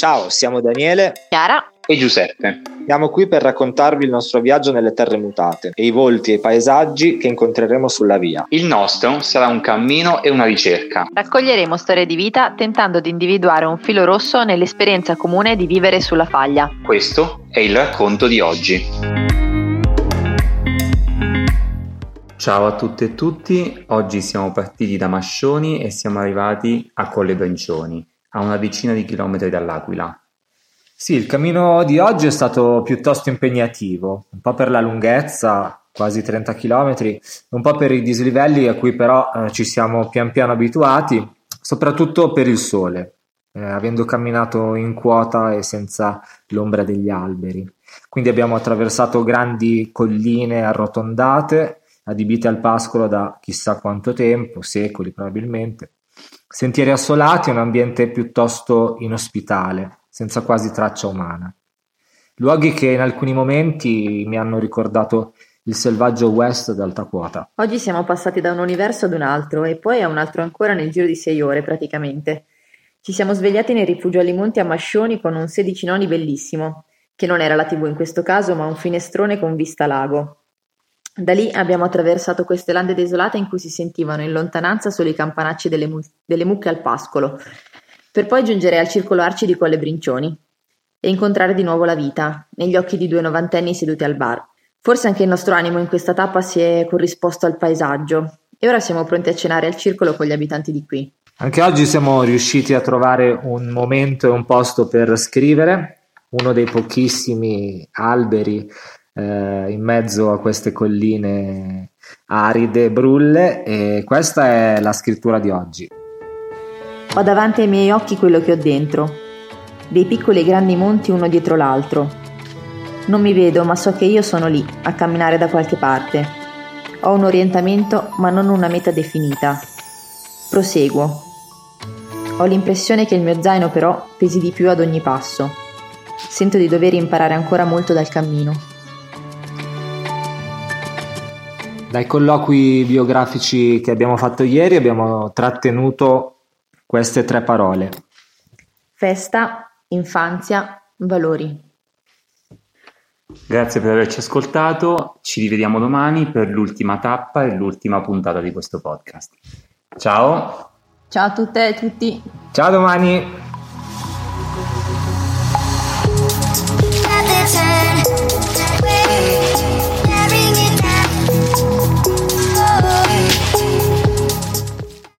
Ciao, siamo Daniele, Chiara e Giuseppe. Siamo qui per raccontarvi il nostro viaggio nelle terre mutate e i volti e i paesaggi che incontreremo sulla via. Il nostro sarà un cammino e una ricerca. Raccoglieremo storie di vita tentando di individuare un filo rosso nell'esperienza comune di vivere sulla faglia. Questo è il racconto di oggi. Ciao a tutte e tutti, oggi siamo partiti da Mascioni e siamo arrivati a Colle Brincioni, a una decina di chilometri dall'Aquila. Sì, il cammino di oggi è stato piuttosto impegnativo, un po' per la lunghezza, quasi 30 chilometri, un po' per i dislivelli a cui però ci siamo pian piano abituati, soprattutto per il sole, avendo camminato in quota e senza l'ombra degli alberi. Quindi abbiamo attraversato grandi colline arrotondate, adibite al pascolo da chissà quanto tempo, secoli probabilmente, sentieri assolati e un ambiente piuttosto inospitale, senza quasi traccia umana. Luoghi che in alcuni momenti mi hanno ricordato il selvaggio West ad alta quota. Oggi siamo passati da un universo ad un altro e poi a un altro ancora nel giro di 6 ore praticamente. Ci siamo svegliati nel rifugio Alimonti a Mascioni con un 16 noni bellissimo, che non era la TV in questo caso ma un finestrone con vista lago. Da lì abbiamo attraversato queste lande desolate in cui si sentivano in lontananza solo i campanacci delle mucche al pascolo, per poi giungere al circolo arci di Colle Brincioni e incontrare di nuovo la vita, negli occhi di 2 novantenni seduti al bar. Forse anche il nostro animo in questa tappa si è corrisposto al paesaggio e ora siamo pronti a cenare al circolo con gli abitanti di qui. Anche oggi siamo riusciti a trovare un momento e un posto per scrivere, uno dei pochissimi alberi in mezzo a queste colline aride, brulle, e questa è la scrittura di oggi. Ho davanti ai miei occhi quello che ho dentro, dei piccoli e grandi monti uno dietro l'altro. Non mi vedo, ma so che io sono lì, a camminare da qualche parte. Ho un orientamento, ma non una meta definita. Proseguo. Ho l'impressione che il mio zaino però pesi di più ad ogni passo. Sento di dover imparare ancora molto dal cammino. Dai colloqui biografici che abbiamo fatto ieri abbiamo trattenuto queste 3 parole. Festa, infanzia, valori. Grazie per averci ascoltato, ci rivediamo domani per l'ultima tappa e l'ultima puntata di questo podcast. Ciao! Ciao a tutte e tutti! Ciao domani!